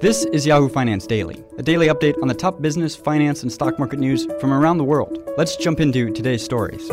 This is Yahoo Finance Daily, a daily update on the top business, finance, and stock market news from around the world. Let's jump into today's stories.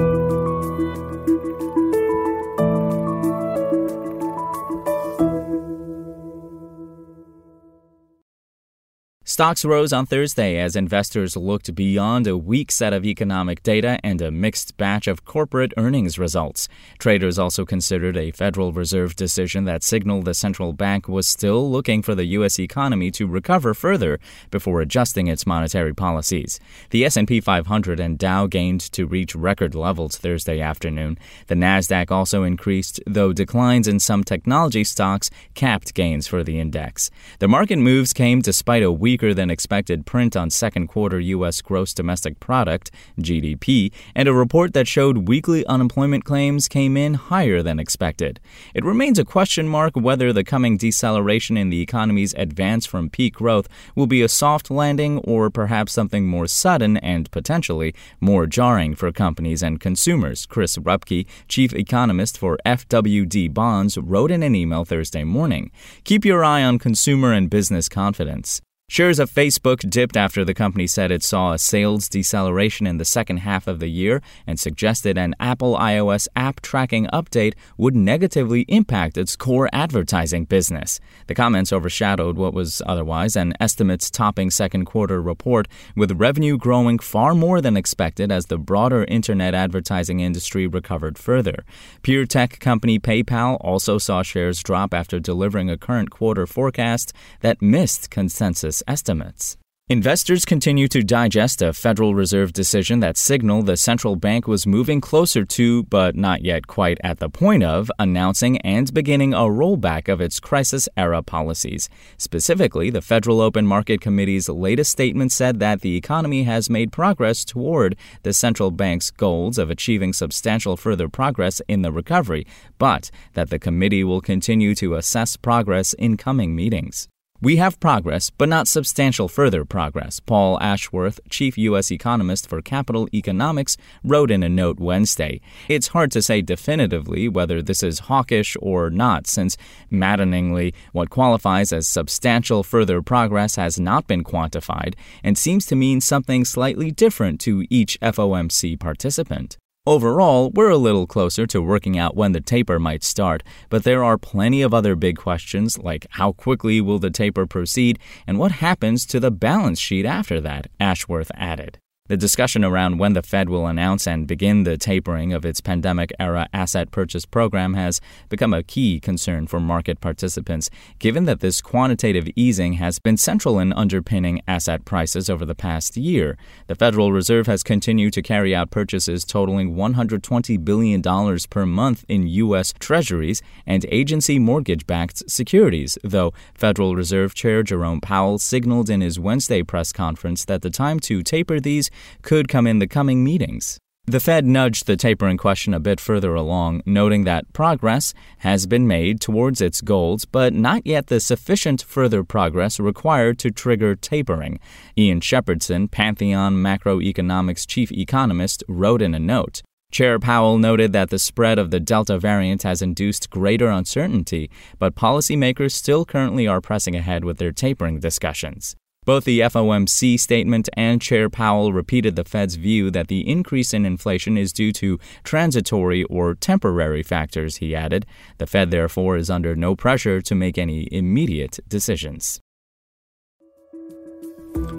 Stocks rose on Thursday as investors looked beyond a weak set of economic data and a mixed batch of corporate earnings results. Traders also considered a Federal Reserve decision that signaled the central bank was still looking for the U.S. economy to recover further before adjusting its monetary policies. The S&P 500 and Dow gained to reach record levels Thursday afternoon. The Nasdaq also increased, though declines in some technology stocks capped gains for the index. The market moves came despite a weaker than expected print on second quarter U.S. gross domestic product, GDP, and a report that showed weekly unemployment claims came in higher than expected. It remains a question mark whether the coming deceleration in the economy's advance from peak growth will be a soft landing or perhaps something more sudden and potentially more jarring for companies and consumers. Chris Rupke, chief economist for FWD Bonds, wrote in an email Thursday morning, "Keep your eye on consumer and business confidence." Shares of Facebook dipped after the company said it saw a sales deceleration in the second half of the year and suggested an Apple iOS app tracking update would negatively impact its core advertising business. The comments overshadowed what was otherwise an estimates-topping second quarter report, with revenue growing far more than expected as the broader internet advertising industry recovered further. Peer tech company PayPal also saw shares drop after delivering a current quarter forecast that missed consensus estimates. Investors continue to digest a Federal Reserve decision that signaled the central bank was moving closer to, but not yet quite at the point of, announcing and beginning a rollback of its crisis-era policies. Specifically, the Federal Open Market Committee's latest statement said that the economy has made progress toward the central bank's goals of achieving substantial further progress in the recovery, but that the committee will continue to assess progress in coming meetings. "We have progress, but not substantial further progress," Paul Ashworth, chief U.S. economist for Capital Economics, wrote in a note Wednesday. "It's hard to say definitively whether this is hawkish or not, since, maddeningly, what qualifies as substantial further progress has not been quantified and seems to mean something slightly different to each FOMC participant. Overall, we're a little closer to working out when the taper might start, but there are plenty of other big questions, like how quickly will the taper proceed and what happens to the balance sheet after that," Ashworth added. The discussion around when the Fed will announce and begin the tapering of its pandemic-era asset purchase program has become a key concern for market participants, given that this quantitative easing has been central in underpinning asset prices over the past year. The Federal Reserve has continued to carry out purchases totaling $120 billion per month in U.S. Treasuries and agency mortgage-backed securities, though Federal Reserve Chair Jerome Powell signaled in his Wednesday press conference that the time to taper these could come in the coming meetings. The Fed nudged the tapering question a bit further along, noting that progress has been made towards its goals, but not yet the sufficient further progress required to trigger tapering. Ian Shepherdson, Pantheon Macroeconomics chief economist, wrote in a note. Chair Powell noted that the spread of the Delta variant has induced greater uncertainty, but policymakers still currently are pressing ahead with their tapering discussions. Both the FOMC statement and Chair Powell repeated the Fed's view that the increase in inflation is due to transitory or temporary factors, he added. The Fed, therefore, is under no pressure to make any immediate decisions.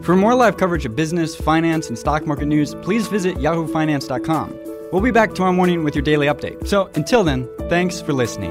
For more live coverage of business, finance, and stock market news, please visit yahoofinance.com. We'll be back tomorrow morning with your daily update. So until then, thanks for listening.